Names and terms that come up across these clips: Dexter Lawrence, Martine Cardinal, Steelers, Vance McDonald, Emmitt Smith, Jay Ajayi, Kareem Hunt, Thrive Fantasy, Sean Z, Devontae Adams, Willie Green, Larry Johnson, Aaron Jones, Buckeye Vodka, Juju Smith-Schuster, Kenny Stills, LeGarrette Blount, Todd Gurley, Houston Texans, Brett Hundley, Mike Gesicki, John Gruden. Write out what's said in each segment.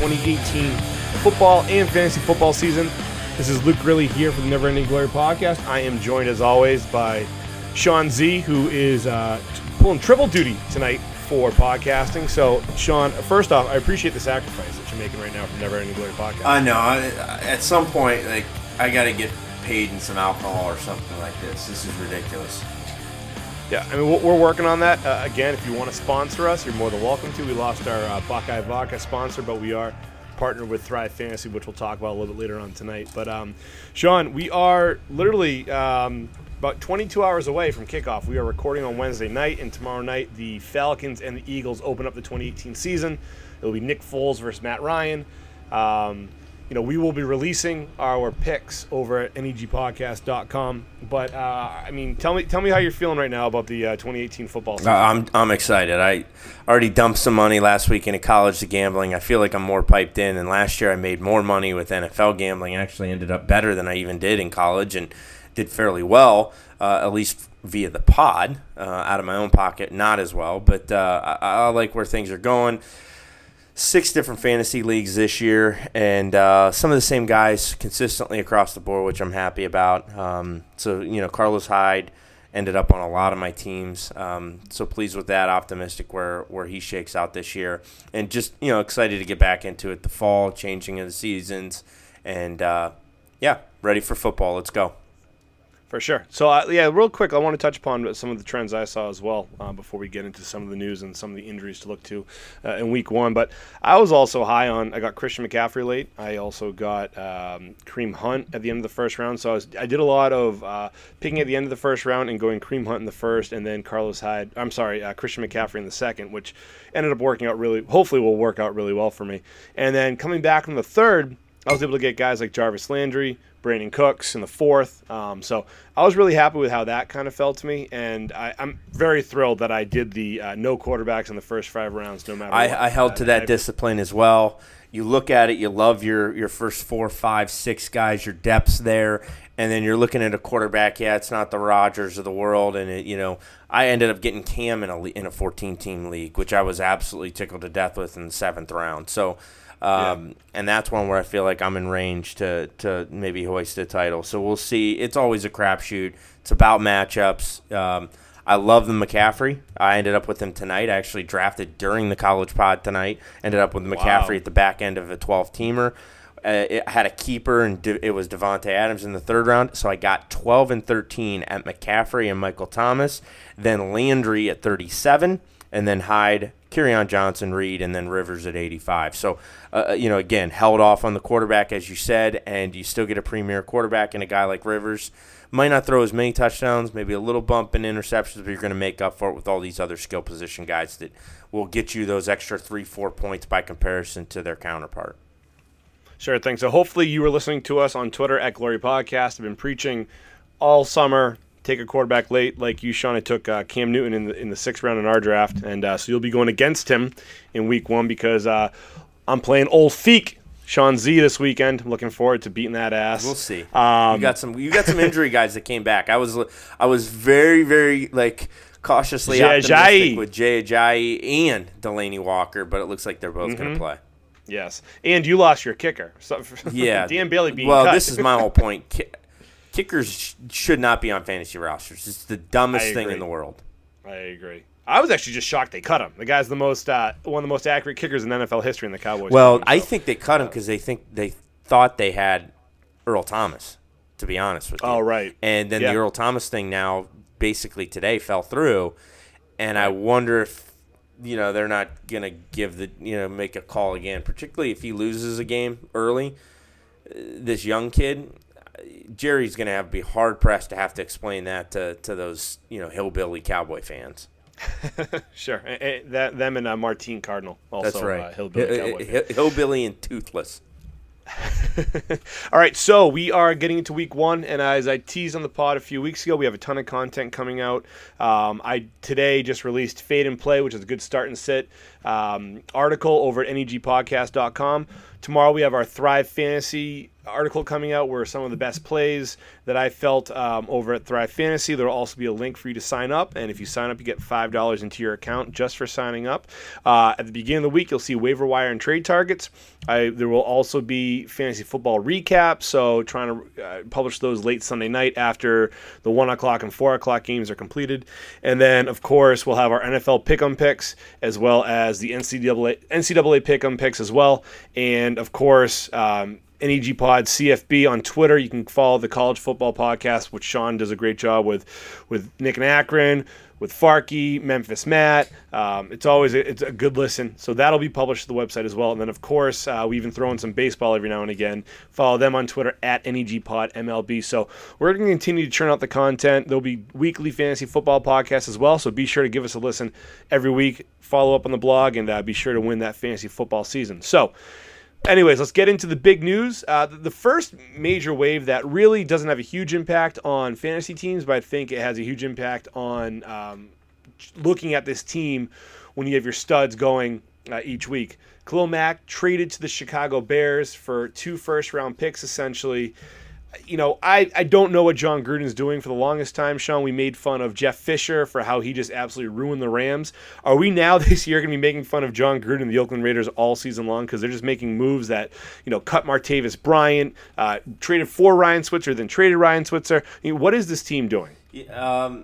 2018 football and fantasy football season. This is Luke Grilly here for the NeverEnding Glory podcast. I am joined, as always, by Sean Z, who is pulling triple duty tonight for podcasting. So, Sean, first off, I appreciate the sacrifice that you're making right now for NeverEnding Glory podcast. I know. At some point, like, I got to get paid in some alcohol or something like this. This is ridiculous. Yeah, I mean, we're working on that. Again, if you want to sponsor us, you're more than welcome to. We lost our Buckeye Vodka sponsor, but we are partnered with Thrive Fantasy, which we'll talk about a little bit later on tonight. But, Sean, we are literally about 22 hours away from kickoff. We are recording on Wednesday night, and tomorrow night the Falcons and the Eagles open up the 2018 season. It'll be Nick Foles versus Matt Ryan. You know, we will be releasing our picks over at negpodcast.com. But, I mean, tell me how you're feeling right now about the 2018 football season. I'm excited. I already dumped some money last week into college to gambling. I feel like I'm more piped in. And last year I made more money with NFL gambling. I actually ended up better than I even did in college and did fairly well, at least via the pod, out of my own pocket. Not as well. But I like where things are going. 6 different fantasy leagues this year, and some of the same guys consistently across the board, which I'm happy about. So, you know, Carlos Hyde ended up on a lot of my teams. So pleased with that, optimistic where he shakes out this year. And just, you know, excited to get back into it. The fall, changing of the seasons, and, yeah, ready for football. Let's go. For sure. So, yeah, real quick, I want to touch upon some of the trends I saw as well before we get into some of the news and some of the injuries to look to in week one. But I was also high on – I got Christian McCaffrey late. I also got Kareem Hunt at the end of the first round. So I did a lot of picking at the end of the first round and going Kareem Hunt in the first and then Christian McCaffrey in the second, which ended up working out really – hopefully will work out really well for me. And then coming back from the third, I was able to get guys like Jarvis Landry, Brandon Cooks in the fourth. So I was really happy with how that kind of felt to me, and I'm very thrilled that I did the no quarterbacks in the first 5 rounds no matter what. I held to that discipline as well. You look at it, you love your first 4, 5, 6 guys, your depth's there, and then you're looking at a quarterback. Yeah, it's not the Rodgers of the world, and you know, I ended up getting Cam in a 14-team league, which I was absolutely tickled to death with in the 7th round. So. Yeah. And that's one where I feel like I'm in range to maybe hoist a title. So we'll see. It's always a crapshoot. It's about matchups. I love the McCaffrey. I ended up with him tonight. I actually drafted during the college pod tonight. Ended up with McCaffrey at the back end of a 12-teamer. It had a keeper, and it was Devontae Adams in the 3rd round. So I got 12 and 13 at McCaffrey and Michael Thomas. Then Landry at 37, and then Hyde, Kerryon Johnson, Reed, and then Rivers at 85. So, you know, again, held off on the quarterback, as you said, and you still get a premier quarterback and a guy like Rivers. Might not throw as many touchdowns, maybe a little bump in interceptions, but you're going to make up for it with all these other skill position guys that will get you those extra 3-4 points by comparison to their counterpart. Sure thing. So hopefully you were listening to us on Twitter at Glory Podcast. I've been preaching all summer. Take a quarterback late like you, Sean. I took Cam Newton in the 6th round in our draft, and so you'll be going against him in week one because I'm playing old Feek, Sean Z, this weekend. I'm looking forward to beating that ass. We'll see. You got some injury guys that came back. I was very, very like cautiously optimistic with Jay Ajayi and Delaney Walker, but it looks like they're both going to play. Yes, and you lost your kicker. So, yeah, Dan Bailey being cut. Well, this is my whole point. Kickers should not be on fantasy rosters. It's the dumbest thing in the world. I agree. I was actually just shocked they cut him. The guy's the most one of the most accurate kickers in NFL history in the Cowboys. Well, I think they cut him because they thought they had Earl Thomas, to be honest with you. Oh, right. And then the Earl Thomas thing now basically today fell through, and I wonder if you know they're not gonna make a call again, particularly if he loses a game early. This young kid. Jerry's going to be hard-pressed to have to explain that to those, you know, hillbilly Cowboy fans. Sure. Them and Martine Cardinal also. That's right. Hillbilly and toothless. All right, so we are getting into week one, and as I teased on the pod a few weeks ago, we have a ton of content coming out. I today just released Fade and Play, which is a good start and sit article over at negpodcast.com. Tomorrow we have our Thrive Fantasy article coming out where some of the best plays that I felt over at Thrive Fantasy. There will also be a link for you to sign up, and if you sign up, you get $5 into your account just for signing up. At the beginning of the week, you'll see waiver wire and trade targets. There will also be fantasy football recaps, so trying to publish those late Sunday night after the 1 o'clock and 4 o'clock games are completed. And then, of course, we'll have our NFL pick'em picks as well as the NCAA pick'em picks as well. And, of course, NEG Pod CFB on Twitter. You can follow the College Football Podcast, which Sean does a great job with Nick and Akron, with Farkey, Memphis Matt. It's a good listen. So that'll be published to the website as well. And then, of course, we even throw in some baseball every now and again. Follow them on Twitter at NEGPodMLB. So we're going to continue to churn out the content. There'll be weekly fantasy football podcasts as well. So be sure to give us a listen every week. Follow up on the blog, and be sure to win that fantasy football season. So anyways, let's get into the big news. The first major wave that really doesn't have a huge impact on fantasy teams, but I think it has a huge impact on looking at this team when you have your studs going each week. Khalil Mack traded to the Chicago Bears for 2 first-round picks, essentially. You know, I don't know what John Gruden's doing. For the longest time, Sean, we made fun of Jeff Fisher for how he just absolutely ruined the Rams. Are we now this year going to be making fun of John Gruden and the Oakland Raiders all season long because they're just making moves that, you know, cut Martavis Bryant, traded for Ryan Switzer, then traded Ryan Switzer? I mean, what is this team doing? I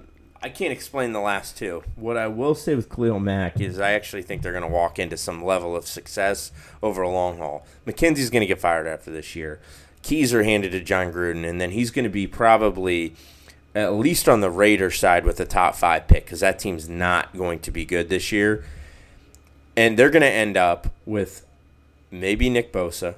can't explain the last two. What I will say with Khalil Mack is I actually think they're going to walk into some level of success over a long haul. McKenzie's going to get fired after this year. Keys are handed to John Gruden, and then he's going to be probably at least on the Raiders side with a top 5 pick because that team's not going to be good this year. And they're going to end up with maybe Nick Bosa,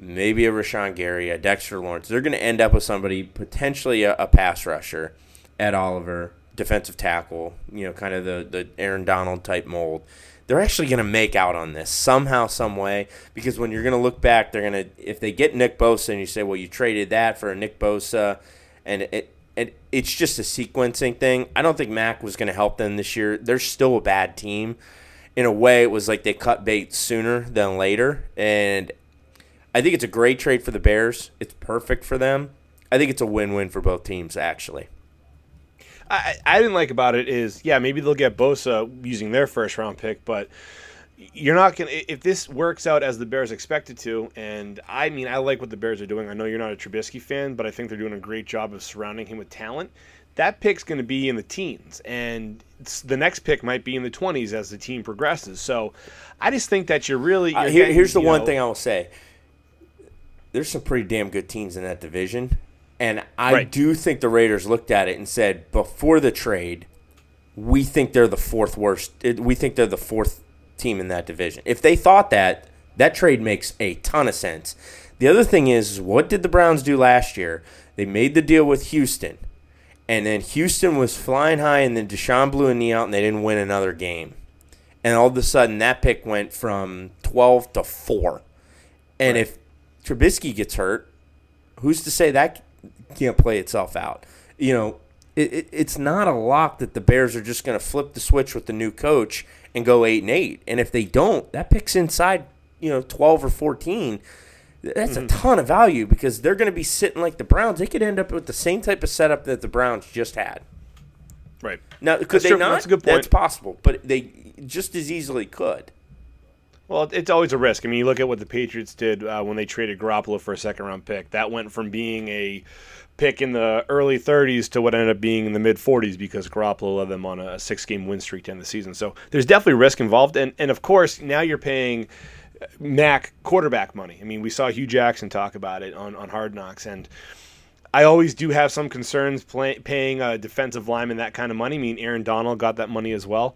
maybe a Rashawn Gary, a Dexter Lawrence. They're going to end up with somebody, potentially a pass rusher, Ed Oliver, defensive tackle, you know, kind of the Aaron Donald type mold. They're actually going to make out on this somehow, some way, because when you're going to look back, they're going to, if they get Nick Bosa and you say, well, you traded that for a Nick Bosa, and it's just a sequencing thing. I don't think Mack was going to help them this year. They're still a bad team. In a way, it was like they cut bait sooner than later, and I think it's a great trade for the Bears. It's perfect for them. I think it's a win-win for both teams, actually. I didn't like about it is, yeah, maybe they'll get Bosa using their first-round pick, but you're not going to – if this works out as the Bears expect it to, and I mean, I like what the Bears are doing. I know you're not a Trubisky fan, but I think they're doing a great job of surrounding him with talent. That pick's going to be in the teens, and the next pick might be in the 20s as the team progresses. So I just think that you're really – here's the one thing I will say. There's some pretty damn good teams in that division. And I do think the Raiders looked at it and said, before the trade, we think they're the fourth worst. We think they're the fourth team in that division. If they thought that, that trade makes a ton of sense. The other thing is, what did the Browns do last year? They made the deal with Houston. And then Houston was flying high, and then Deshaun blew a knee out, and they didn't win another game. And all of a sudden, that pick went from 12 to 4. And if Trubisky gets hurt, who's to say that can't play itself out? You know, it's not a lock that the Bears are just going to flip the switch with the new coach and go 8-8. And if they don't, that pick's inside, you know, 12 or 14. That's a ton of value because they're going to be sitting like the Browns. They could end up with the same type of setup that the Browns just had. Right. Now, could that's they true. Not? That's a good point. That's possible, but they just as easily could. Well, it's always a risk. I mean, you look at what the Patriots did when they traded Garoppolo for a second-round pick. That went from being a pick in the early 30s to what ended up being in the mid-40s because Garoppolo led them on a 6-game win streak to end the season. So there's definitely risk involved. And of course, now you're paying Mack quarterback money. I mean, we saw Hugh Jackson talk about it on Hard Knocks, and I always do have some concerns paying a defensive lineman that kind of money. I mean, Aaron Donald got that money as well.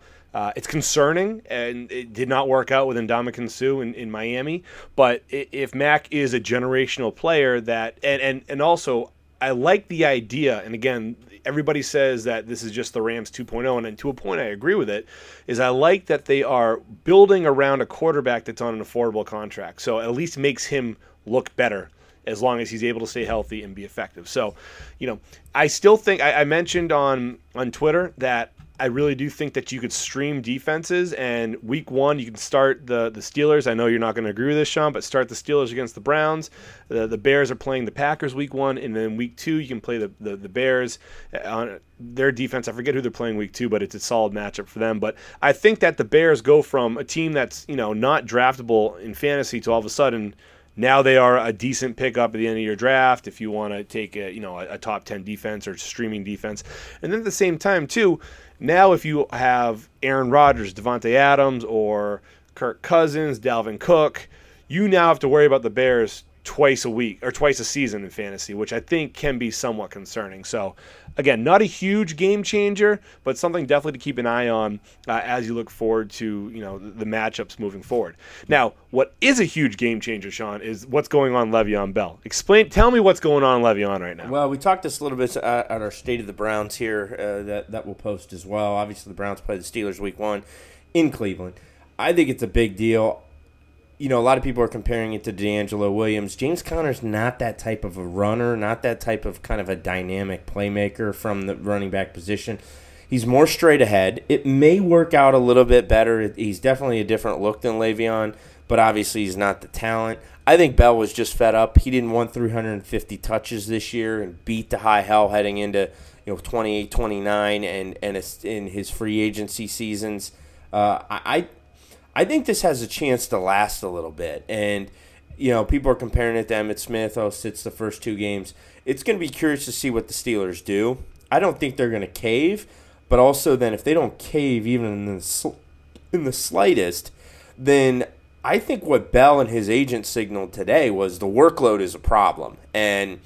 It's concerning, and it did not work out with Ndamukong Suh in Miami. But if Mack is a generational player that – and also, I like the idea, and again, everybody says that this is just the Rams 2.0, and to a point I agree with it, is I like that they are building around a quarterback that's on an affordable contract. So at least makes him look better as long as he's able to stay healthy and be effective. So, you know, I still think I mentioned on Twitter that I really do think that you could stream defenses, and week one, you can start the Steelers. I know you're not going to agree with this, Sean, but start the Steelers against the Browns. The Bears are playing the Packers week one, and then week two, you can play the Bears on their defense. I forget who they're playing week two, but it's a solid matchup for them. But I think that the Bears go from a team that's, you know, not draftable in fantasy to all of a sudden now they are a decent pickup at the end of your draft if you want to take a top 10 defense or streaming defense. And then at the same time, too, now if you have Aaron Rodgers, Devontae Adams, or Kirk Cousins, Dalvin Cook, you now have to worry about the Bears twice a week or twice a season in fantasy, which I think can be somewhat concerning. So, again, not a huge game changer, but something definitely to keep an eye on as you look forward to, you know, the matchups moving forward. Now, what is a huge game changer, Sean, is what's going on Le'Veon Bell. Tell me what's going on Le'Veon right now. Well, we talked this a little bit on our State of the Browns here that we'll post as well. Obviously, the Browns play the Steelers week one in Cleveland. I think it's a big deal. You know, a lot of people are comparing it to D'Angelo Williams. James Conner's not that type of a runner, not that type of kind of a dynamic playmaker from the running back position. He's more straight ahead. It may work out a little bit better. He's definitely a different look than Le'Veon, but obviously he's not the talent. I think Bell was just fed up. He didn't want 350 touches this year and beat to high hell heading into 28-29 and in his free agency seasons. I think this has a chance to last a little bit. And, you know, people are comparing it to Emmitt Smith. Oh, sits the first two games. It's going to be curious to see what the Steelers do. I don't think they're going to cave. But also then if they don't cave even in the slightest, then I think what Bell and his agent signaled today was the workload is a problem. And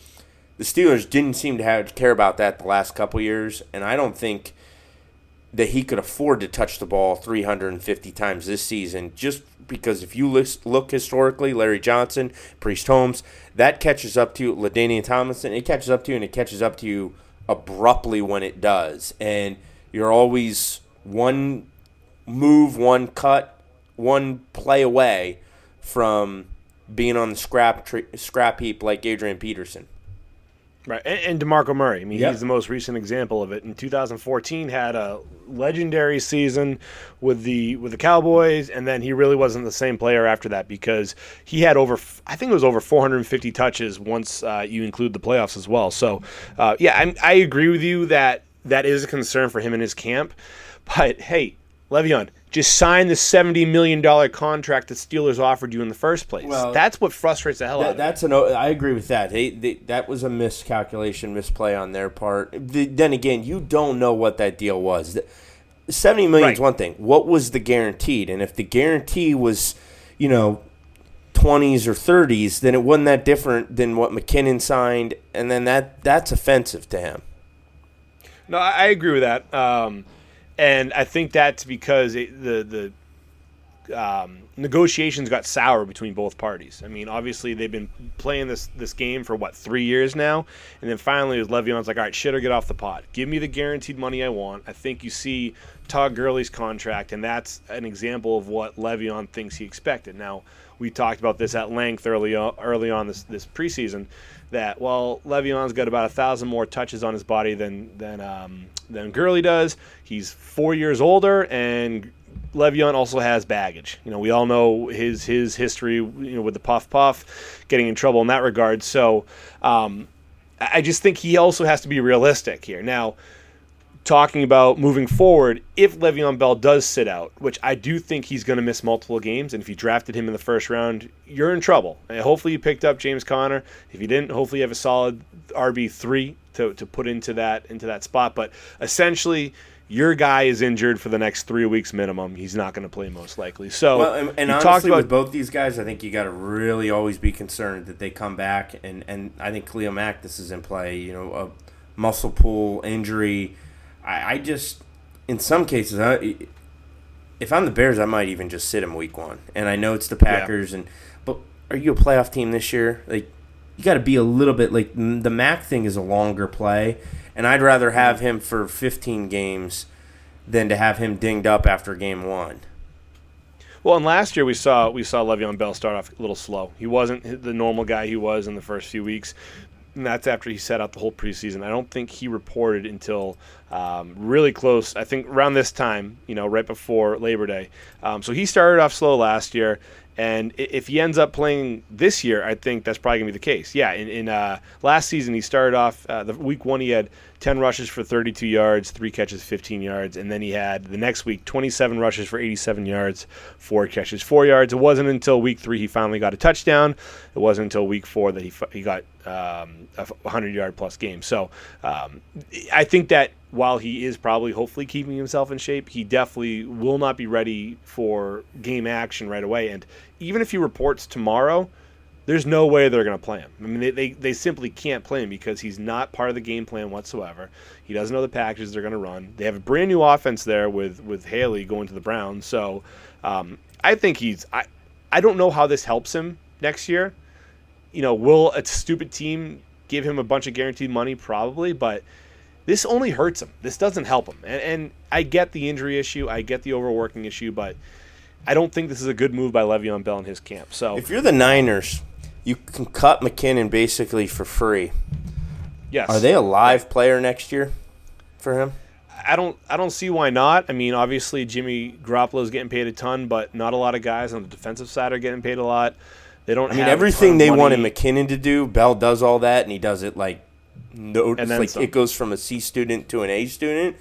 the Steelers didn't seem to care about that the last couple years. And I don't think that he could afford to touch the ball 350 times this season, just because if you look historically, Larry Johnson, Priest Holmes, that catches up to you, LaDainian Tomlinson, it catches up to you, and it catches up to you abruptly when it does. And you're always one move, one cut, one play away from being on the scrap heap like Adrian Peterson. Right, and DeMarco Murray. I mean, He's the most recent example of it. In 2014, had a legendary season with the Cowboys, and then he really wasn't the same player after that because he had over 450 touches once you include the playoffs as well. So, I agree with you that is a concern for him and his camp. But, hey, Le'Veon, just sign the $70 million contract that Steelers offered you in the first place. Well, that's what frustrates the hell out of me. I agree with that. That was a miscalculation, misplay on their part. Then again, you don't know what that deal was. $70 million is one thing. What was the guaranteed? And if the guarantee was, 20s or 30s, then it wasn't that different than what McKinnon signed, and then that's offensive to him. No, I agree with that. And I think that's because the negotiations got sour between both parties. I mean, obviously they've been playing this game for 3 years now, and then finally Le'Veon's like, all right, shit or get off the pot. Give me the guaranteed money I want. I think you see Todd Gurley's contract, and that's an example of what Le'Veon thinks he expected. Now, we talked about this at length early on this preseason. That Le'Veon's got about 1,000 more touches on his body than Gurley does. He's 4 years older, and Le'Veon also has baggage. We all know his history, with the puff, getting in trouble in that regard. So, I just think he also has to be realistic here. Now, talking about moving forward, if Le'Veon Bell does sit out, which I do think he's going to miss multiple games, and if you drafted him in the first round, you're in trouble. And hopefully you picked up James Conner. If you didn't, hopefully you have a solid RB3 to put into that spot. But essentially, your guy is injured for the next 3 weeks minimum. He's not going to play most likely. So, and honestly, with both these guys, I think you got to really always be concerned that they come back. And I think Khalil Mack, this is in play. A muscle pull injury. I just, in some cases, if I'm the Bears, I might even just sit him week one. And I know it's the Packers, but are you a playoff team this year? Like, you got to be a little bit like the Mac thing is a longer play, and I'd rather have him for 15 games than to have him dinged up after game one. Well, and last year we saw Le'Veon Bell start off a little slow. He wasn't the normal guy he was in the first few weeks. And that's after he sat out the whole preseason. I don't think he reported until really close, I think around this time, right before Labor Day. So he started off slow last year. And if he ends up playing this year, I think that's probably going to be the case. Yeah, in last season, he started off the week one, he had 10 rushes for 32 yards, 3 catches, 15 yards. And then he had the next week 27 rushes for 87 yards, 4 catches, 4 yards. It wasn't until week 3 he finally got a touchdown. It wasn't until week 4 that he got a 100-yard-plus game. So I think that while he is probably hopefully keeping himself in shape, he definitely will not be ready for game action right away. And even if he reports tomorrow, there's no way they're going to play him. I mean, they simply can't play him because he's not part of the game plan whatsoever. He doesn't know the packages they're going to run. They have a brand-new offense there with Haley going to the Browns. So I think I don't know how this helps him next year. Will a stupid team give him a bunch of guaranteed money? Probably, but this only hurts him. This doesn't help him. And I get the injury issue. I get the overworking issue, but I don't think this is a good move by Le'Veon Bell in his camp. So if you're the Niners, you can cut McKinnon basically for free. Yes. Are they a live player next year for him? I don't see why not. I mean, obviously Jimmy Garoppolo's getting paid a ton, but not a lot of guys on the defensive side are getting paid a lot. They don't. I mean, everything they wanted McKinnon to do, Bell does all that, and he does it like no. And like some. It goes from a C student to an A student,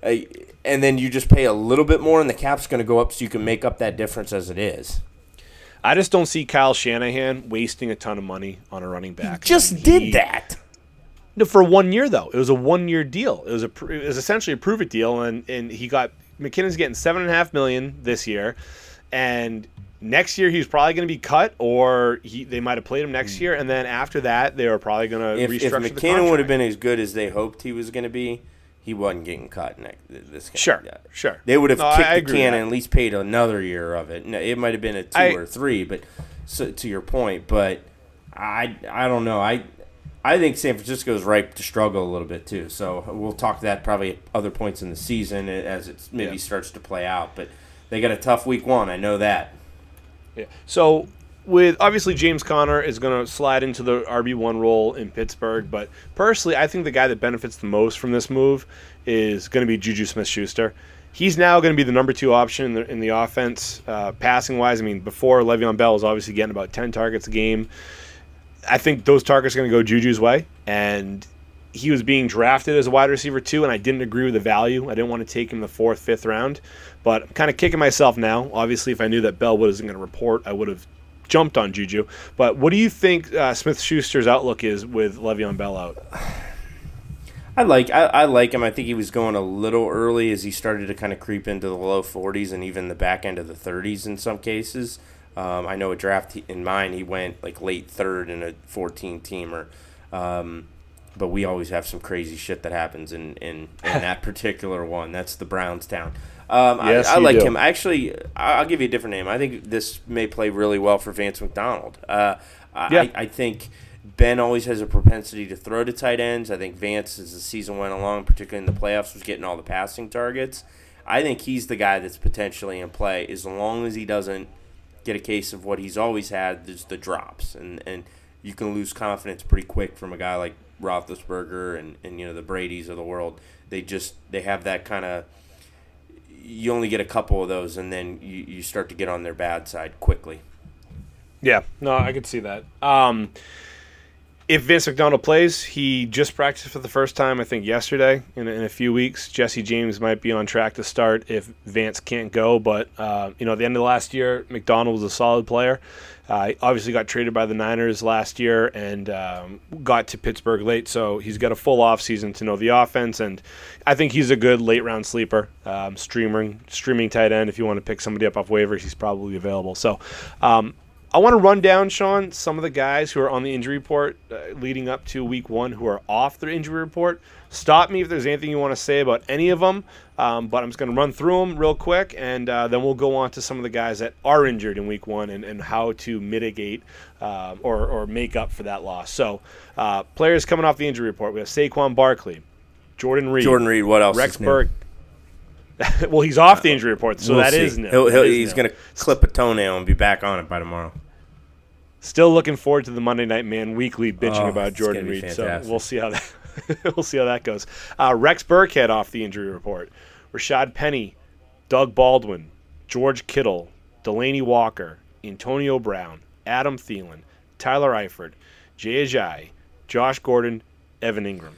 and then you just pay a little bit more, and the cap's going to go up, so you can make up that difference as it is. I just don't see Kyle Shanahan wasting a ton of money on a running back. He did that. No, for 1 year though, it was a 1 year deal. It was essentially a prove it deal, and he got McKinnon's getting $7.5 million this year, and next year, he's probably going to be cut, or they might have played him next year, and then after that, they were probably going to restructure the contract. If McKinnon would have been as good as they hoped he was going to be, he wasn't getting cut this game. Sure. They would have kicked the can and at least paid another year of it. No, it might have been a two or three, but so, to your point, but I don't know. I think San Francisco is ripe to struggle a little bit too, so we'll talk that probably at other points in the season as it maybe starts to play out, but they got a tough week one. I know that. Yeah. So, with obviously James Conner is going to slide into the RB1 role in Pittsburgh, but personally, I think the guy that benefits the most from this move is going to be Juju Smith-Schuster. He's now going to be the number two option in the offense, passing-wise. I mean, before Le'Veon Bell was obviously getting about 10 targets a game. I think those targets are going to go Juju's way, and he was being drafted as a wide receiver too, and I didn't agree with the value. I didn't want to take him the 4th, 5th round, but I'm kind of kicking myself now. Obviously, if I knew that Bell wasn't going to report, I would have jumped on Juju. But what do you think Smith-Schuster's outlook is with Le'Veon Bell out? I like him. I think he was going a little early as he started to kind of creep into the low 40s and even the back end of the 30s in some cases. I know a draft in mine, he went like late 3rd in a 14-teamer. But we always have some crazy shit that happens in that particular one. That's the Browns town. Yes, I like him. Actually, I'll give you a different name. I think this may play really well for Vance McDonald. I think Ben always has a propensity to throw to tight ends. I think Vance, as the season went along, particularly in the playoffs, was getting all the passing targets. I think he's the guy that's potentially in play as long as he doesn't get a case of what he's always had, is the drops. And you can lose confidence pretty quick from a guy like Roethlisberger and the Bradys of the world. They have that kind of, you only get a couple of those and then you start to get on their bad side quickly. Yeah, no, I could see that. If Vince McDonald plays, he just practiced for the first time, I think, yesterday. In a few weeks, Jesse James might be on track to start if Vance can't go. But, at the end of last year, McDonald was a solid player. He obviously got traded by the Niners last year and got to Pittsburgh late. So he's got a full offseason to know the offense. And I think he's a good late-round sleeper, streaming tight end. If you want to pick somebody up off waivers, he's probably available. So I want to run down, Sean, some of the guys who are on the injury report leading up to week one who are off their injury report. Stop me if there's anything you want to say about any of them, but I'm just going to run through them real quick, and then we'll go on to some of the guys that are injured in week one and how to mitigate or make up for that loss. So players coming off the injury report, we have Saquon Barkley, Jordan Reed. What else? Rex Burkhead. Well, he's off the injury report, so we'll is new. He's going to clip a toenail and be back on it by tomorrow. Still looking forward to the Monday Night Man weekly bitching about Jordan Reed. Fantastic. So we'll see how that we'll see how that goes. Rex Burkhead off the injury report. Rashad Penny, Doug Baldwin, George Kittle, Delaney Walker, Antonio Brown, Adam Thielen, Tyler Eifert, Jay Ajayi, Josh Gordon, Evan Ingram.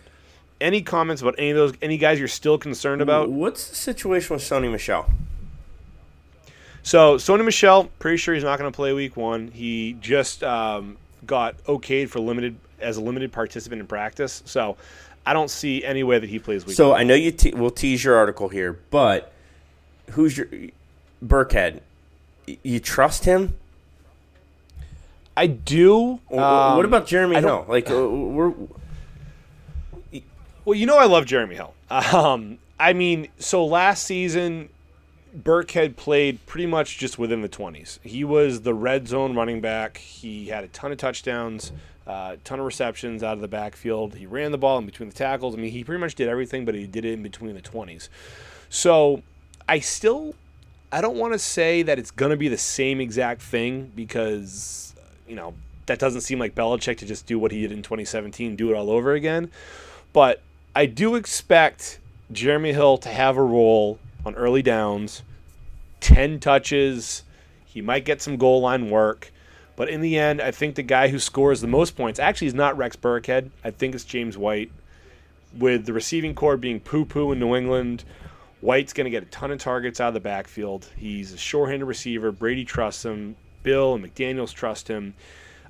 Any comments about any of those? Any guys you're still concerned about? What's the situation with Sony Michel? So Sony Michel, pretty sure he's not going to play Week One. He just got okayed for limited participant in practice. So I don't see any way that he plays Week One. So I know you we'll tease your article here, but who's your Burkhead? You trust him? I do. What about Jeremy Hill? Well, you know I love Jeremy Hill. So last season, Burkhead played pretty much just within the 20s. He was the red zone running back. He had a ton of touchdowns, a ton of receptions out of the backfield. He ran the ball in between the tackles. I mean, he pretty much did everything, but he did it in between the 20s. So I don't want to say that it's going to be the same exact thing because, that doesn't seem like Belichick to just do what he did in 2017, do it all over again. But I do expect Jeremy Hill to have a role on early downs, 10 touches. He might get some goal line work. But in the end, I think the guy who scores the most points actually is not Rex Burkhead. I think it's James White. With the receiving corps being poo-poo in New England, White's going to get a ton of targets out of the backfield. He's a shorthanded receiver. Brady trusts him. Bill and McDaniels trust him.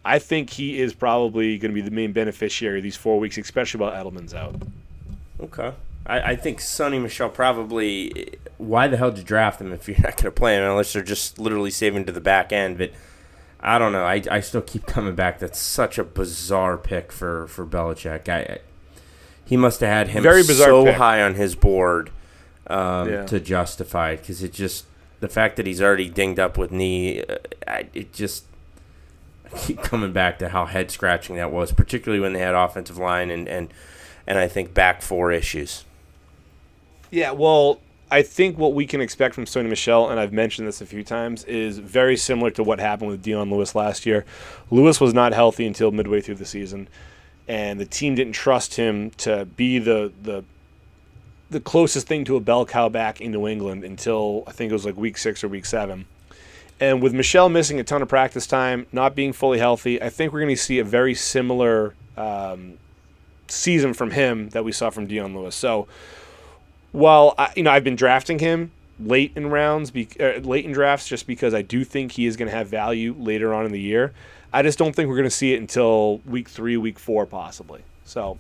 I think he is probably going to be the main beneficiary of these 4 weeks, especially while Edelman's out. Okay. I think Sony Michel probably – why the hell did you draft him if you're not going to play him unless they're just literally saving to the back end? But I don't know. I still keep coming back. That's such a bizarre pick for Belichick. He must have had him high on his board to justify it because it just – the fact that he's already dinged up with knee, it just – I keep coming back to how head-scratching that was, particularly when they had offensive line and I think back four issues. Yeah, well, I think what we can expect from Sony Michel, and I've mentioned this a few times, is very similar to what happened with Dion Lewis last year. Lewis was not healthy until midway through the season, and the team didn't trust him to be the closest thing to a bell cow back in New England until I think it was like Week 6 or Week 7. And with Michel missing a ton of practice time, not being fully healthy, I think we're going to see a very similar season from him that we saw from Dion Lewis. So, while I've been drafting him late in drafts, just because I do think he is going to have value later on in the year, I just don't think we're going to see it until Week 3, Week 4, possibly. So,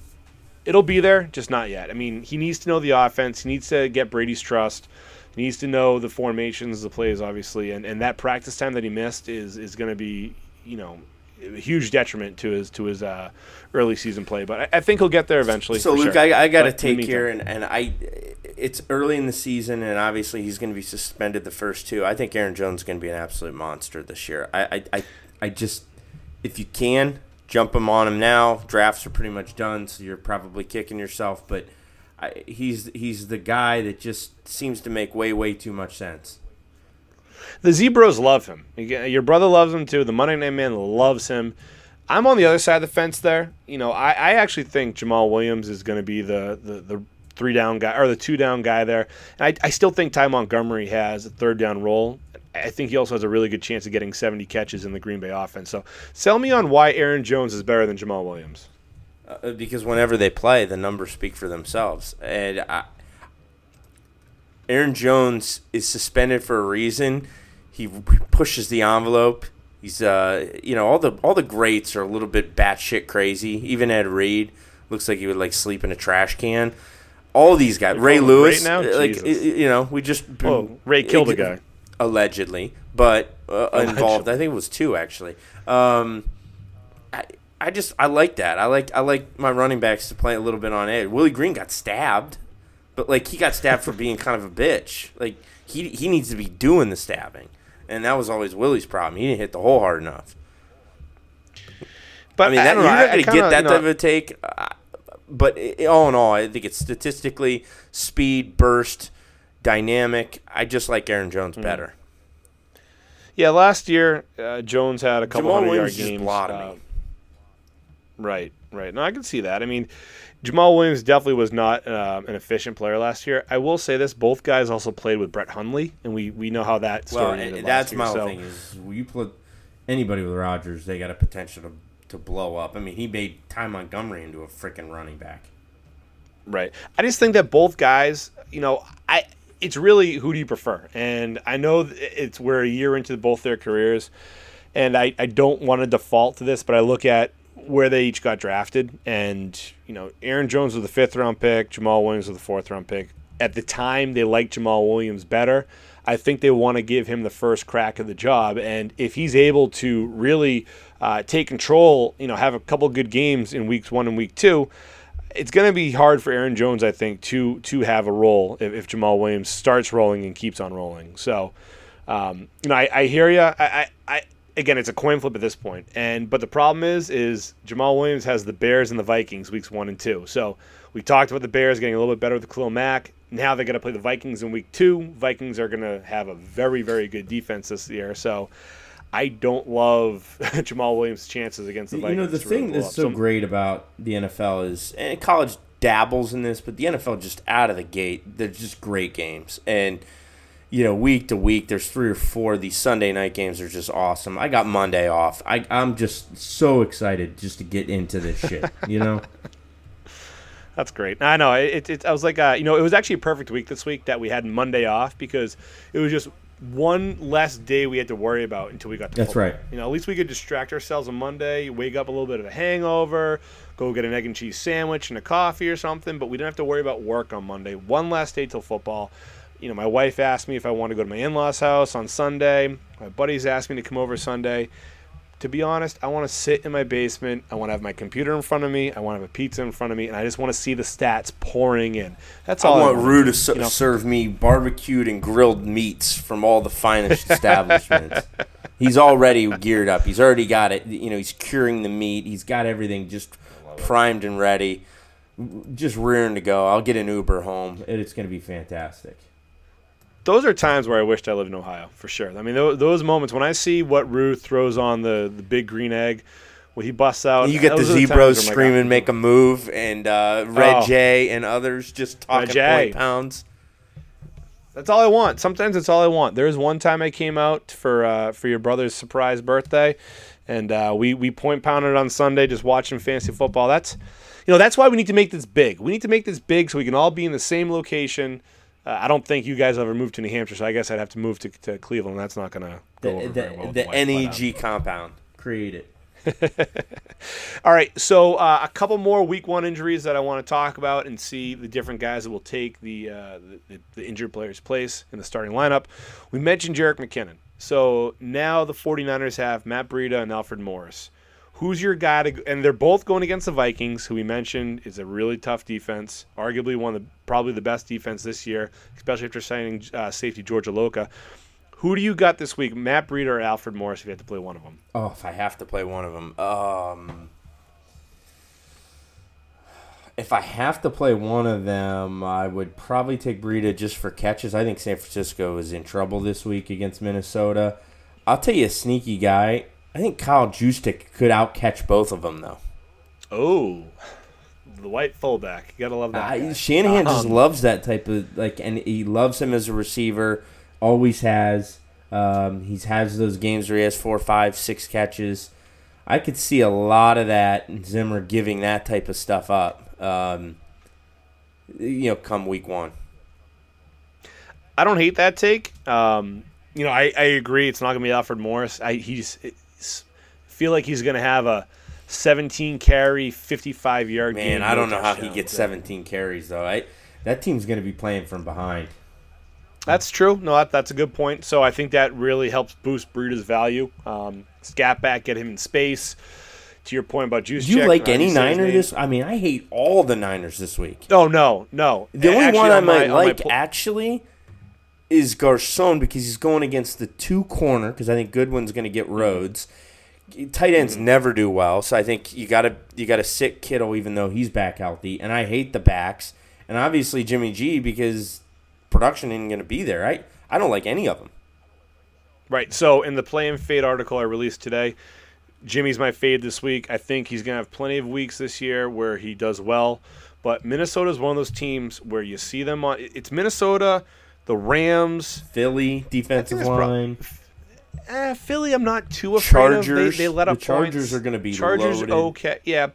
it'll be there, just not yet. I mean, he needs to know the offense. He needs to get Brady's trust. Needs to know the formations, the plays, obviously, and that practice time that he missed is going to be, a huge detriment to his early season play. But I think he'll get there eventually. So, Luke, sure. I got to take here, and it's early in the season, and obviously he's going to be suspended the first two. I think Aaron Jones is going to be an absolute monster this year. I just, if you can, jump him on him now. Drafts are pretty much done, so you're probably kicking yourself, but he's the guy that just seems to make way too much sense. The Z-Bros love him. Your brother loves him too. The Monday Night Man loves him. I'm on the other side of the fence there. I actually think Jamal Williams is going to be the three down guy or the two down guy there. And I still think Ty Montgomery has a third down role. I think he also has a really good chance of getting 70 catches in the Green Bay offense. So sell me on why Aaron Jones is better than Jamal Williams. Because whenever they play, the numbers speak for themselves. And Aaron Jones is suspended for a reason. He pushes the envelope. He's all the greats are a little bit batshit crazy. Even Ed Reed looks like he would sleep in a trash can. All these guys, Ray Lewis, right now? We just Ray killed a guy allegedly, but involved. I think it was two actually. I like that. I like my running backs to play a little bit on edge. Willie Green got stabbed, but he got stabbed for being kind of a bitch. He needs to be doing the stabbing, and that was always Willie's problem. He didn't hit the hole hard enough. But you're not going to get that type of a take. But all in all, I think it's statistically speed, burst, dynamic. I just like Aaron Jones better. Yeah, last year Jones had a couple hundred-yard games. Right. No, I can see that. I mean, Jamal Williams definitely was not an efficient player last year. I will say this: both guys also played with Brett Hundley, and we know how that story ended last year. That's my thing is you put anybody with Rodgers, they got a potential to blow up. I mean, he made Ty Montgomery into a freaking running back. Right. I just think that both guys, you know, it's really who do you prefer? And I know it's we're a year into both their careers, and I don't want to default to this, but I look at where they each got drafted, and you know, Aaron Jones was the 5th round pick, Jamal Williams was the 4th round pick. At the time, they liked Jamal Williams better. I think they want to give him the first crack at the job, and if he's able to really take control, you know, have a couple good games in weeks 1 and week 2. It's going to be hard for Aaron Jones, I think, to have a role if Jamal Williams starts rolling and keeps on rolling. So, you know, I hear you. I again, it's a coin flip at this point. But the problem is Jamal Williams has the Bears and the Vikings weeks 1 and 2. So we talked about the Bears getting a little bit better with Khalil Mack. Now they got to play the Vikings in week 2. Vikings are going to have a very, very good defense this year. So I don't love Jamal Williams' chances against the Vikings. You know, the thing that's so great about the NFL is, and college dabbles in this, but the NFL just out of the gate, they're just great games. And, you know, week to week, there's 3 or 4 of these Sunday night games are just awesome. I got Monday off. I'm just so excited just to get into this shit, you know? That's great. I know. I was like, you know, it was actually a perfect week this week that we had Monday off because it was just – one less day we had to worry about until we got to football. Right. You know, at least we could distract ourselves on Monday, wake up a little bit of a hangover, go get an egg and cheese sandwich and a coffee or something, but we didn't have to worry about work on Monday. One last day till football. You know, my wife asked me if I want to go to my in-laws' house on Sunday. My buddies asked me to come over Sunday. To be honest, I want to sit in my basement. I want to have my computer in front of me. I want to have a pizza in front of me, and I just want to see the stats pouring in. That's all I want. Rue to serve me barbecued and grilled meats from all the finest establishments. He's already geared up. He's already got it. You know, he's curing the meat. He's got everything just primed and ready, just rearing to go. I'll get an Uber home, and it's going to be fantastic. Those are times where I wished I lived in Ohio, for sure. I mean, those moments when I see what Rue throws on the big green egg, when he busts out. You get the Zebros screaming, like, make a move, and Red J and others just talking point pounds. That's all I want. Sometimes it's all I want. There was one time I came out for your brother's surprise birthday, and we point pounded on Sunday just watching fantasy football. That's why we need to make this big. We need to make this big so we can all be in the same location. I don't think you guys ever moved to New Hampshire, so I guess I'd have to move to Cleveland. That's not going to go over very well. The NEG compound. Create it. All right, so a couple more week 1 injuries that I want to talk about and see the different guys that will take the injured player's place in the starting lineup. We mentioned Jerick McKinnon. So now the 49ers have Matt Breida and Alfred Morris. Who's your guy to – and they're both going against the Vikings, who we mentioned is a really tough defense, arguably probably the best defense this year, especially after signing safety George Iloka. Who do you got this week, Matt Breida or Alfred Morris, if you have to play one of them? Oh, if I have to play one of them. If I have to play one of them, I would probably take Breida just for catches. I think San Francisco is in trouble this week against Minnesota. I'll tell you a sneaky guy. I think Kyle Juszczyk could outcatch both of them, though. Oh, the white fullback. You got to love that. Shanahan just loves that type of, like, and he loves him as a receiver, always has. He has those games where he has 4, 5, 6 catches. I could see a lot of that, Zimmer giving that type of stuff up, you know, come week 1. I don't hate that take. You know, I agree. It's not going to be Alfred Morris. Feel like he's going to have a 17-carry, 55-yard game. Man, I don't know how he gets 17 carries, though. That team's going to be playing from behind. That's true. No, that's a good point. So I think that really helps boost Breida's value. Scat back, get him in space. To your point about Juszczyk. Do you like any Niner this? I mean, I hate all the Niners this week. Oh, no. The only one I might like, actually, is Garcon, because he's going against the 2 corner, because I think Goodwin's going to get Rhodes. Tight ends never do well, so I think you gotta sit Kittle even though he's back healthy. And I hate the backs. And obviously Jimmy G, because production isn't going to be there. I don't like any of them. Right. So in the play and fade article I released today, Jimmy's my fade this week. I think he's going to have plenty of weeks this year where he does well. But Minnesota is one of those teams where you see them on. It's Minnesota, the Rams, Philly defensive line. Philly, I'm not too afraid of. They let up the Chargers points. Are going to be Chargers. Loaded. Okay, yeah,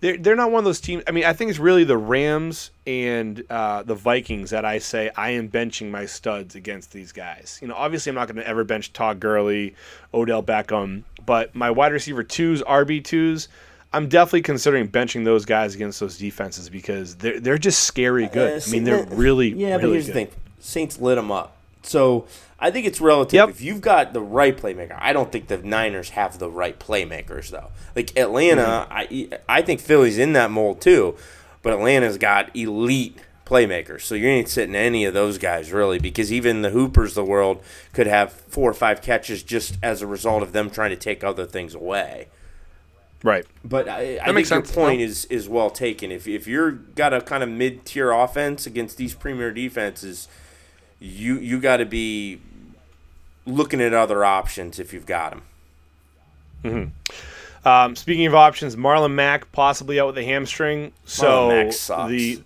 they're not one of those teams. I mean, I think it's really the Rams and the Vikings that I say I am benching my studs against these guys. You know, obviously I'm not going to ever bench Todd Gurley, Odell Beckham, but my wide receiver twos, RB twos, I'm definitely considering benching those guys against those defenses because they're just scary good. I mean, they're really yeah. Really but here's good. The thing: Saints lit them up. So I think it's relative. Yep. If you've got the right playmaker, I don't think the Niners have the right playmakers though. Like Atlanta, mm-hmm. I think Philly's in that mold too, but Atlanta's got elite playmakers. So you ain't sitting any of those guys really, because even the Hoopers of the world could have 4 or 5 catches just as a result of them trying to take other things away. Right. But I think your point is well taken. If you're got a kind of mid-tier offense against these premier defenses, you got to be looking at other options if you've got them. Mm-hmm. Speaking of options, Marlon Mack possibly out with a hamstring. So Marlon Mack sucks.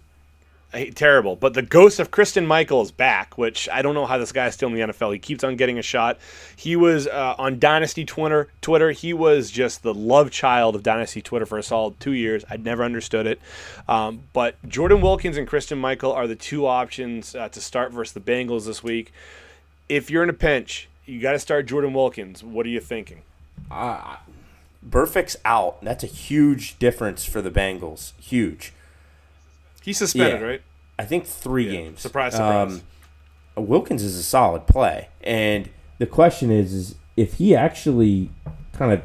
Terrible. But the ghost of Christian Michael is back, which I don't know how this guy is still in the NFL. He keeps on getting a shot. He was on Dynasty Twitter. He was just the love child of Dynasty Twitter for a solid 2 years. I'd never understood it. But Jordan Wilkins and Christian Michael are the two options to start versus the Bengals this week. If you're in a pinch, you got to start Jordan Wilkins. What are you thinking? Burfict's out. That's a huge difference for the Bengals. Huge. He's suspended, right? I think 3 games. Surprise. Wilkins is a solid play. And the question is if he actually kind of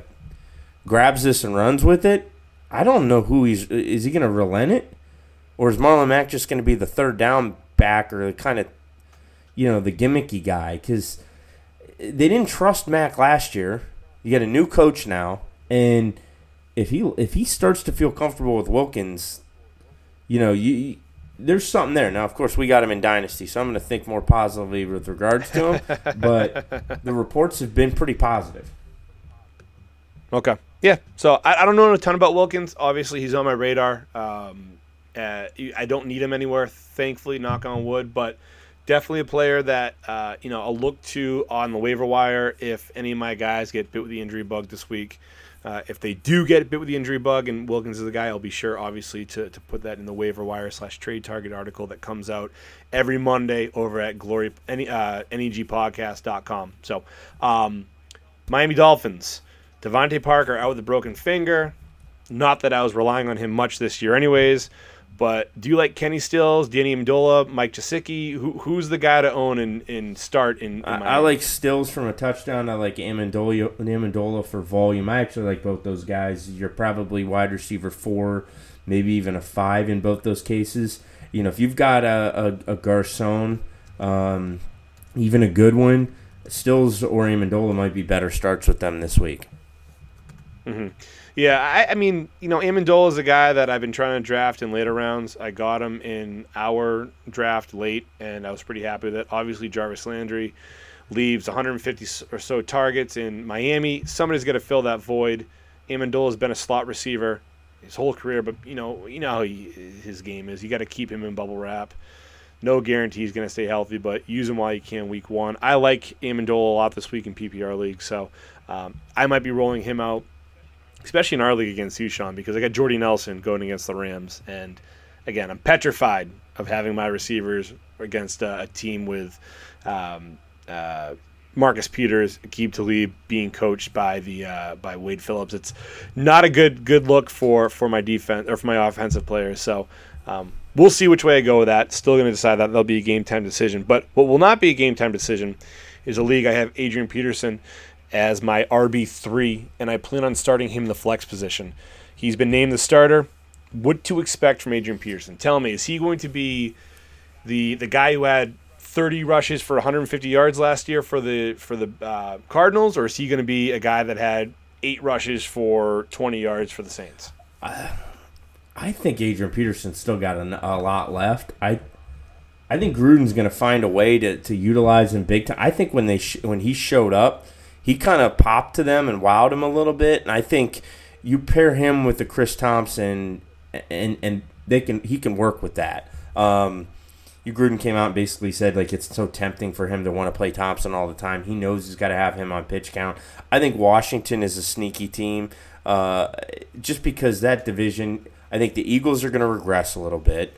grabs this and runs with it, I don't know who is he going to relent it? Or is Marlon Mack just going to be the third down back or the kind of, the gimmicky guy? Because they didn't trust Mack last year. You got a new coach now. And if he starts to feel comfortable with Wilkins, there's something there. Now, of course, we got him in Dynasty, so I'm going to think more positively with regards to him. But the reports have been pretty positive. Okay. Yeah. So I don't know a ton about Wilkins. Obviously, he's on my radar. I don't need him anywhere, thankfully, knock on wood. But definitely a player that I'll look to on the waiver wire if any of my guys get bit with the injury bug this week. If they do get bit with the injury bug, and Wilkins is the guy, I'll be sure, obviously, to put that in the waiver wire /trade target article that comes out every Monday over at Glory negpodcast.com. So, Miami Dolphins, Devontae Parker out with a broken finger. Not that I was relying on him much this year, anyways. But do you like Kenny Stills, Danny Amendola, Mike Gesicki? Who's the guy to own and start in Miami? I like Stills from a touchdown. I like Amendola for volume. I actually like both those guys. You're probably wide receiver 4, maybe even a 5 in both those cases. If you've got a Garcon, even a good one, Stills or Amendola might be better starts with them this week. Mm-hmm. Yeah, I mean, Amendola is a guy that I've been trying to draft in later rounds. I got him in our draft late, and I was pretty happy with it. Obviously, Jarvis Landry leaves 150 or so targets in Miami. Somebody's going to fill that void. Amendola's been a slot receiver his whole career, but you know how his game is. You got to keep him in bubble wrap. No guarantee he's going to stay healthy, but use him while you can week one. I like Amendola a lot this week in PPR league, so I might be rolling him out. Especially in our league against you, Sean, because I got Jordy Nelson going against the Rams. And, again, I'm petrified of having my receivers against a team with Marcus Peters, Aqib Talib being coached by Wade Phillips. It's not a good look for my defense or for my offensive players. So we'll see which way I go with that. Still going to decide that. That'll be a game-time decision. But what will not be a game-time decision is a league I have Adrian Peterson as my RB3, and I plan on starting him in the flex position. He's been named the starter. What to expect from Adrian Peterson? Tell me, is he going to be the guy who had 30 rushes for 150 yards last year for the Cardinals, or is he going to be a guy that had 8 rushes for 20 yards for the Saints? I think Adrian Peterson's still got a lot left. I I think Gruden's going to find a way to utilize him big time. I think when he showed up, he kind of popped to them and wowed him a little bit. And I think you pair him with the Chris Thompson, and he can work with that. Gruden came out and basically said, like, it's so tempting for him to want to play Thompson all the time. He knows he's got to have him on pitch count. I think Washington is a sneaky team just because that division, I think the Eagles are going to regress a little bit.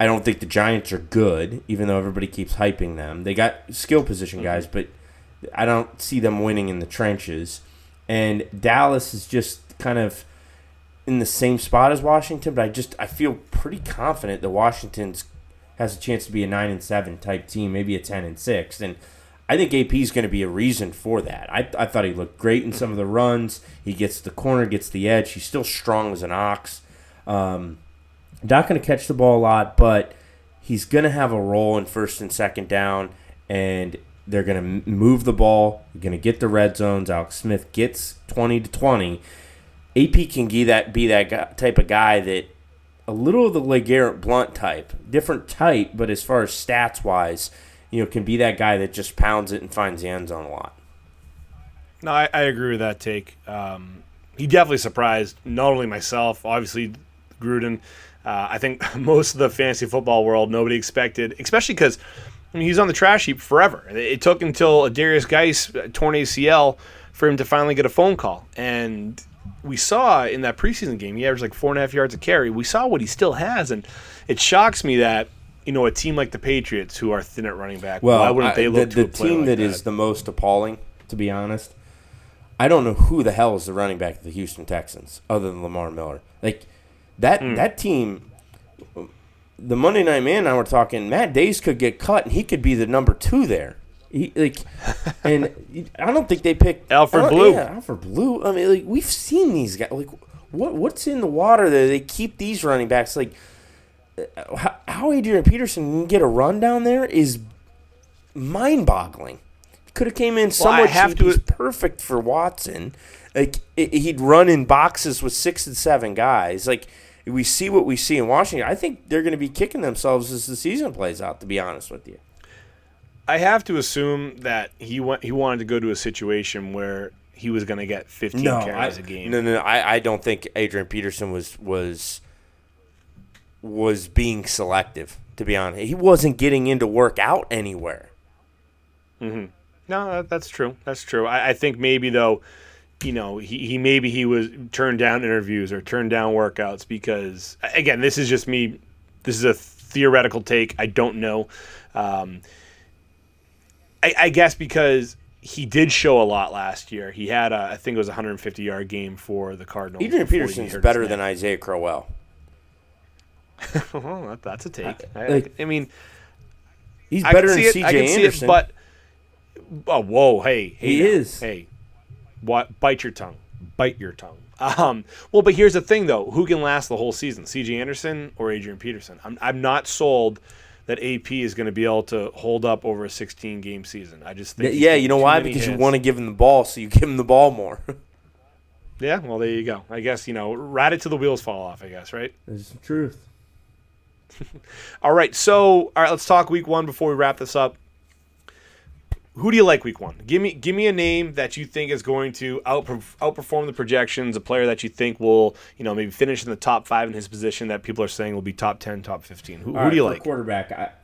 I don't think the Giants are good, even though everybody keeps hyping them. They got skill position guys, but I don't see them winning in the trenches. And Dallas is just kind of in the same spot as Washington, but I feel pretty confident that Washington's has a chance to be a 9-7 type team, maybe a 10-6, and I think AP is going to be a reason for that. I thought he looked great in some of the runs. He gets the corner, gets the edge. He's still strong as an ox. Not going to catch the ball a lot, but he's going to have a role in first and second down, and they're going to move the ball. They're going to get the red zones. Alex Smith gets 20-20. AP can be that type of guy that a little of the LeGarrette Blount type, different type, but as far as stats-wise, can be that guy that just pounds it and finds the end zone a lot. No, I agree with that take. He definitely surprised not only myself, obviously Gruden. I think most of the fantasy football world, nobody expected, especially because he's on the trash heap forever. It took until Darius Geis torn ACL for him to finally get a phone call, and we saw in that preseason game, he averaged like 4.5 yards a carry. We saw what he still has, and it shocks me that a team like the Patriots, who are thin at running back, why wouldn't they look to a player like that? The team that is the most appalling, to be honest, I don't know who the hell is the running back of the Houston Texans other than Lamar Miller. Like that team, the Monday Night Man and I were talking, Matt Days could get cut, and he could be the number 2 there. And I don't think they picked Alfred Blue. Yeah, Alfred Blue. I mean, we've seen these guys. What's in the water that they keep these running backs? How Adrian Peterson can get a run down there is mind-boggling. Could have came in somewhat cheap. He's perfect for Watson. He'd run in boxes with 6 and 7 guys. We see what we see in Washington. I think they're going to be kicking themselves as the season plays out, to be honest with you. I have to assume that he wanted to go to a situation where he was going to get 15 carries a game. No. I don't think Adrian Peterson was being selective, to be honest. He wasn't getting into work out anywhere. Mm-hmm. No, that's true. That's true. I think maybe, though, he was turned down interviews or turned down workouts because, again, this is just me. This is a theoretical take. I don't know. I guess because he did show a lot last year. He had, I think it was a 150-yard game for the Cardinals. Adrian Peterson's better than Isaiah Crowell. Well, that's a take. He's better than C.J. Anderson. He is. Hey, what? Bite your tongue. But here's the thing, though. Who can last the whole season, C.J. Anderson or Adrian Peterson? I'm not sold that AP is going to be able to hold up over a 16-game season. I just think why? Because you want to give him the ball, so you give him the ball more. Yeah, well, there you go. I guess, ride it till the wheels fall off, I guess, right? That's the truth. All right, let's talk week one before we wrap this up. Who do you like week one? Give me a name that you think is going to outperform the projections, a player that you think will, maybe finish in the top 5 in his position that people are saying will be top 10, top 15. Who do you like? Quarterback.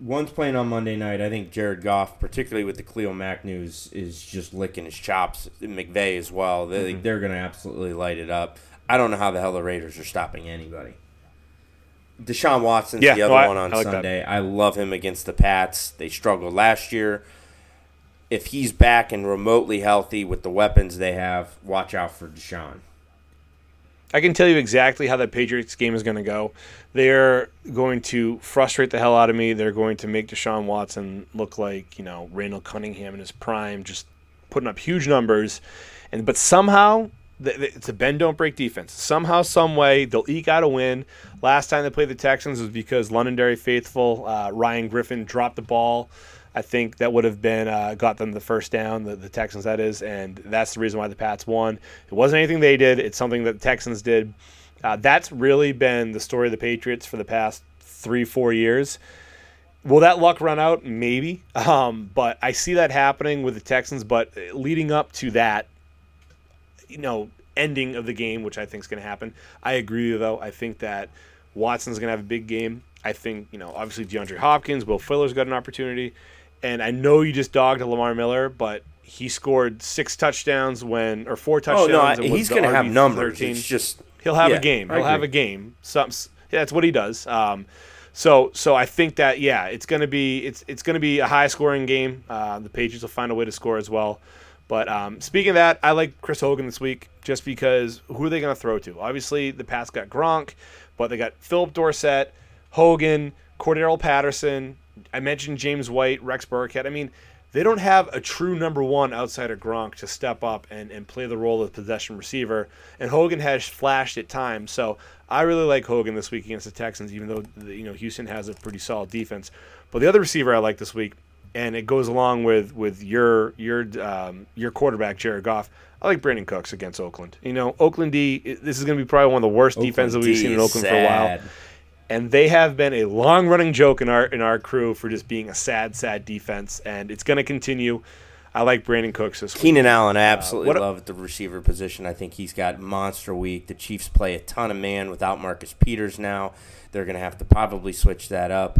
One's playing on Monday night. I think Jared Goff, particularly with the Khalil Mack news, is just licking his chops. McVay as well. They're going to absolutely light it up. I don't know how the hell the Raiders are stopping anybody. Deshaun Watson's the other one on Sunday. That. I love him against the Pats. They struggled last year. If he's back and remotely healthy with the weapons they have, watch out for Deshaun. I can tell you exactly how that Patriots game is going to go. They're going to frustrate the hell out of me. They're going to make Deshaun Watson look like, Randall Cunningham in his prime, just putting up huge numbers. But somehow, it's a bend-don't-break defense. Somehow, some way, they'll eke out a win. Last time they played the Texans was because Londonderry faithful Ryan Griffin dropped the ball. I think that would have been got them the first down, the Texans, that is, and that's the reason why the Pats won. It wasn't anything they did. It's something that the Texans did. That's really been the story of the Patriots for the past 3-4 years. Will that luck run out? Maybe. But I see that happening with the Texans. But leading up to that, you know, ending of the game, which I think is going to happen, I agree, though. I think that Watson's going to have a big game. I think, you know, obviously DeAndre Hopkins, Will Fuller's got an opportunity. And I know you just dogged Lamar Miller, but he scored 6 touchdowns when – or 4 touchdowns. Oh, no, he's going to have numbers. It's just – he'll have a game. He'll have a game. That's what he does. So I think that, yeah, it's going to be a high-scoring game. The Patriots will find a way to score as well. But speaking of that, I like Chris Hogan this week just because who are they going to throw to? Obviously, the Pats got Gronk, but they got Philip Dorsett, Hogan, Cordarrelle Patterson. I mentioned James White, Rex Burkhead. I mean, they don't have a true number one outside of Gronk to step up and play the role of possession receiver. And Hogan has flashed at times. So I really like Hogan this week against the Texans, even though, you know, Houston has a pretty solid defense. But the other receiver I like this week, and it goes along with your quarterback, Jared Goff, I like Brandon Cooks against Oakland. You know, Oakland D, this is going to be probably one of the worst defenses we've seen in Oakland for a while. And they have been a long-running joke in our crew for just being a sad, sad defense, and it's going to continue. I like Brandon Cooks this week. Keenan Allen, I absolutely loved the receiver position. I think he's got monster week. The Chiefs play a ton of man without Marcus Peters now. They're going to have to probably switch that up.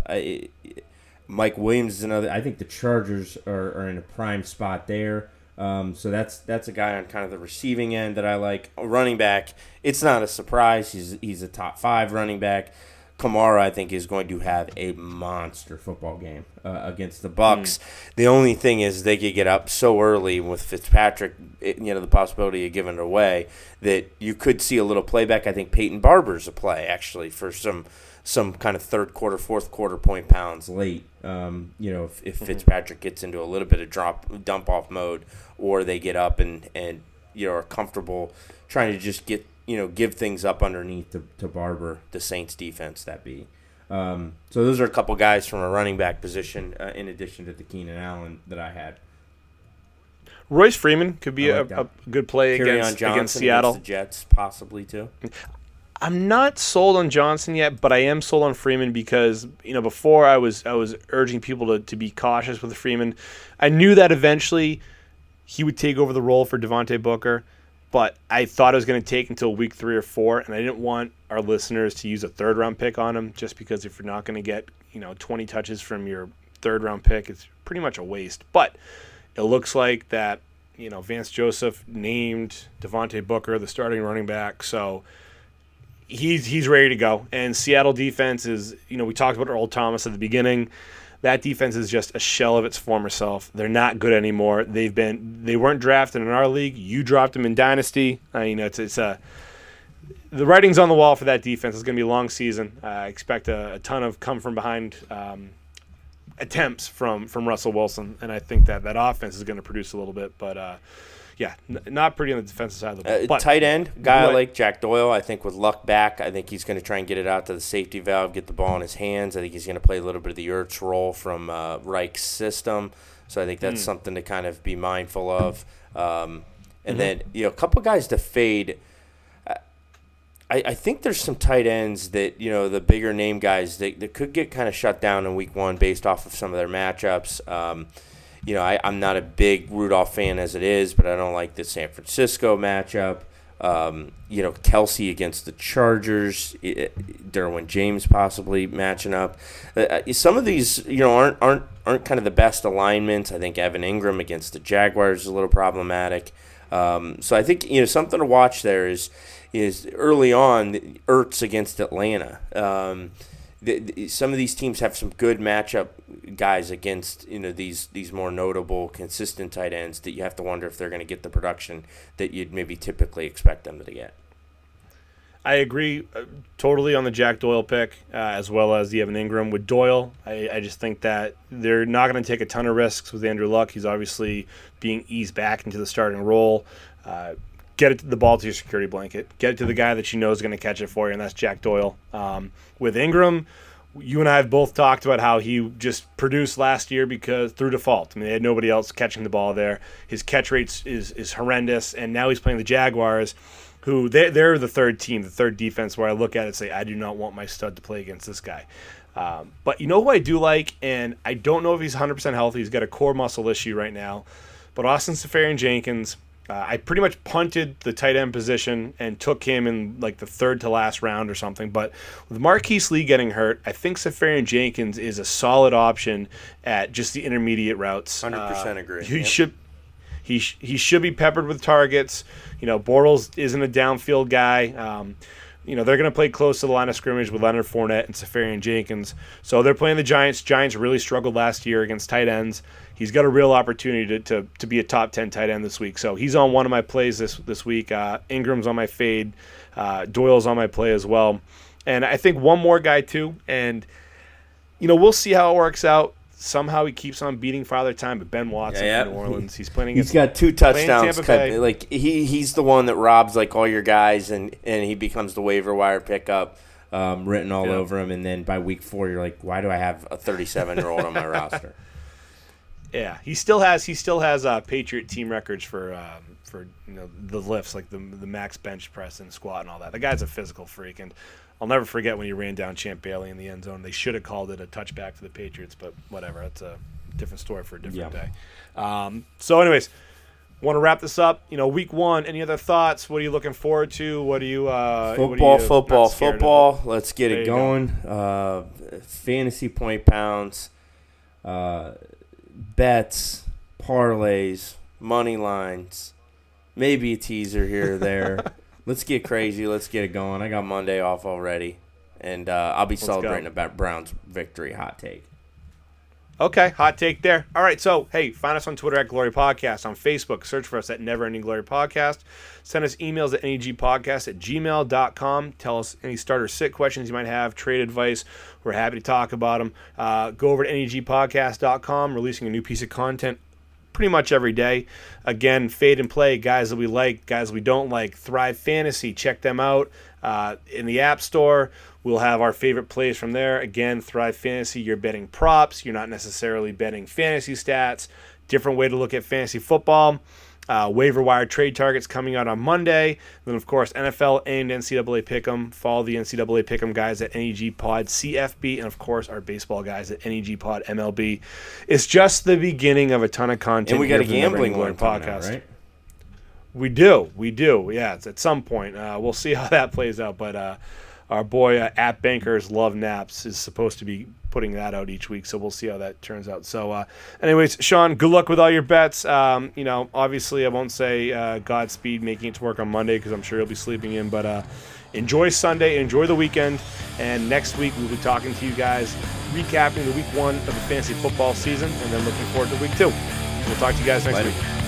Mike Williams is another. I think the Chargers are in a prime spot there. So that's a guy on kind of the receiving end that I like. A running back, it's not a surprise. He's a top 5 running back. Kamara, I think, is going to have a monster football game against the Bucs. The only thing is they could get up so early with Fitzpatrick, the possibility of giving it away, that you could see a little playback. I think Peyton Barber's a play, actually, for some kind of third quarter, fourth quarter point pounds late, if Fitzpatrick gets into a little bit of dump-off mode, or they get up and are comfortable trying to just get, give things up underneath to Barber, the Saints defense, that be. So those are a couple guys from a running back position in addition to the Keenan Allen that I had. Royce Freeman could be a good play against Seattle. Against the Jets, possibly, too. I'm not sold on Johnson yet, but I am sold on Freeman because, before I was urging people to be cautious with Freeman. I knew that eventually he would take over the role for Devontae Booker. But I thought it was going to take until week 3 or 4, and I didn't want our listeners to use a third-round pick on him just because if you're not going to get, 20 touches from your third-round pick, it's pretty much a waste. But it looks like that, Vance Joseph named Devontae Booker the starting running back, so he's ready to go. And Seattle defense is, we talked about Earl Thomas at the beginning. That defense is just a shell of its former self. They're not good anymore. They weren't drafted in our league. You dropped them in Dynasty. The writing's on the wall for that defense. It's going to be a long season. I expect a ton of come from behind attempts from Russell Wilson, and I think that offense is going to produce a little bit. But not pretty on the defensive side of the ball. But tight end guy like Jack Doyle, I think with luck back, I think he's going to try and get it out to the safety valve, get the ball in his hands. I think he's going to play a little bit of the Ertz role from Reich's system. So I think that's something to kind of be mindful of. Then a couple guys to fade. I think there's some tight ends that, the bigger name guys that could get kind of shut down in week one based off of some of their matchups. I'm not a big Rudolph fan as it is, but I don't like the San Francisco matchup. Kelsey against the Chargers, Derwin James possibly matching up. Some of these, aren't kind of the best alignments. I think Evan Ingram against the Jaguars is a little problematic. So I think something to watch there is early on Ertz against Atlanta. Some of these teams have some good matchup guys against these more notable, consistent tight ends that you have to wonder if they're going to get the production that you'd maybe typically expect them to get. I agree totally on the Jack Doyle pick as well as the Evan Ingram. With Doyle, I just think that they're not going to take a ton of risks with Andrew Luck. He's obviously being eased back into the starting role. Get the ball to your security blanket. Get it to the guy that you know is going to catch it for you, and that's Jack Doyle. With Ingram, you and I have both talked about how he just produced last year because through default. I mean, they had nobody else catching the ball there. His catch rate is horrendous, and now he's playing the Jaguars. who they're the third team, the third defense where I look at it and say, I do not want my stud to play against this guy. But you know who I do like, and I don't know if he's 100% healthy. He's got a core muscle issue right now. But Austin Seferian-Jenkins, I pretty much punted the tight end position and took him in like the third to last round or something. But with Marquise Lee getting hurt, I think Seferian-Jenkins is a solid option at just the intermediate routes. 100% agree. He should be peppered with targets. You know, Bortles isn't a downfield guy. You know, they're going to play close to the line of scrimmage with Leonard Fournette and Seferian-Jenkins. So they're playing the Giants. Giants really struggled last year against tight ends. He's got a real opportunity to be a top 10 tight end this week. So he's on one of my plays this week. Ingram's on my fade. Doyle's on my play as well. And I think one more guy too. And, you know, we'll see how it works out. Somehow he keeps on beating Father Time, but Ben Watson from New Orleans. He's playing. He's got two touchdowns. Like he's the one that robs like all your guys, and he becomes the waiver wire pickup written all over him. And then by week 4, you're like, why do I have a 37-year-old on my roster? Yeah, he still has Patriot team records for you know the lifts, like the max bench press and squat and all that. The guy's a physical freak, and I'll never forget when he ran down Champ Bailey in the end zone. They should have called it a touchback for the Patriots, but whatever. That's a different story for a different day. So anyways, want to wrap this up. You know, week 1, any other thoughts? What are you looking forward to? What are you – Football. Let's get it going. Fantasy point pounds, bets, parlays, money lines, maybe a teaser here or there. Let's get crazy. Let's get it going. I got Monday off already, and I'll be celebrating about Browns victory hot take. Okay, hot take there. All right, so, hey, find us on Twitter at Glory Podcast. On Facebook, search for us at NeverEnding Glory Podcast. Send us emails at negpodcast@gmail.com. Tell us any starter sit questions you might have, trade advice. We're happy to talk about them. Go over to negpodcast.com, releasing a new piece of content pretty much every day. Again, fade and play, guys that we like, guys we don't like. Thrive Fantasy, check them out in the App Store. We'll have our favorite plays from there. Again, Thrive Fantasy, you're betting props. You're not necessarily betting fantasy stats. Different way to look at fantasy football. Waiver wire trade targets coming out on Monday. And then, of course, NFL and NCAA Pick'em. Follow the NCAA Pick'em guys at NEGPodCFB, and, of course, our baseball guys at NEGPodMLB. It's just the beginning of a ton of content. And we got a gambling one podcast. Out, right? We do. Yeah, it's at some point. We'll see how that plays out. But our boy at Bankers Love Naps is supposed to be putting that out each week, so we'll see how that turns out. So anyways, Sean, good luck with all your bets. You know, obviously I won't say Godspeed making it to work on Monday because I'm sure you'll be sleeping in, but enjoy Sunday, enjoy the weekend, and next week we'll be talking to you guys, recapping the week 1 of the fantasy football season, and then looking forward to week 2. We'll talk to you guys next week.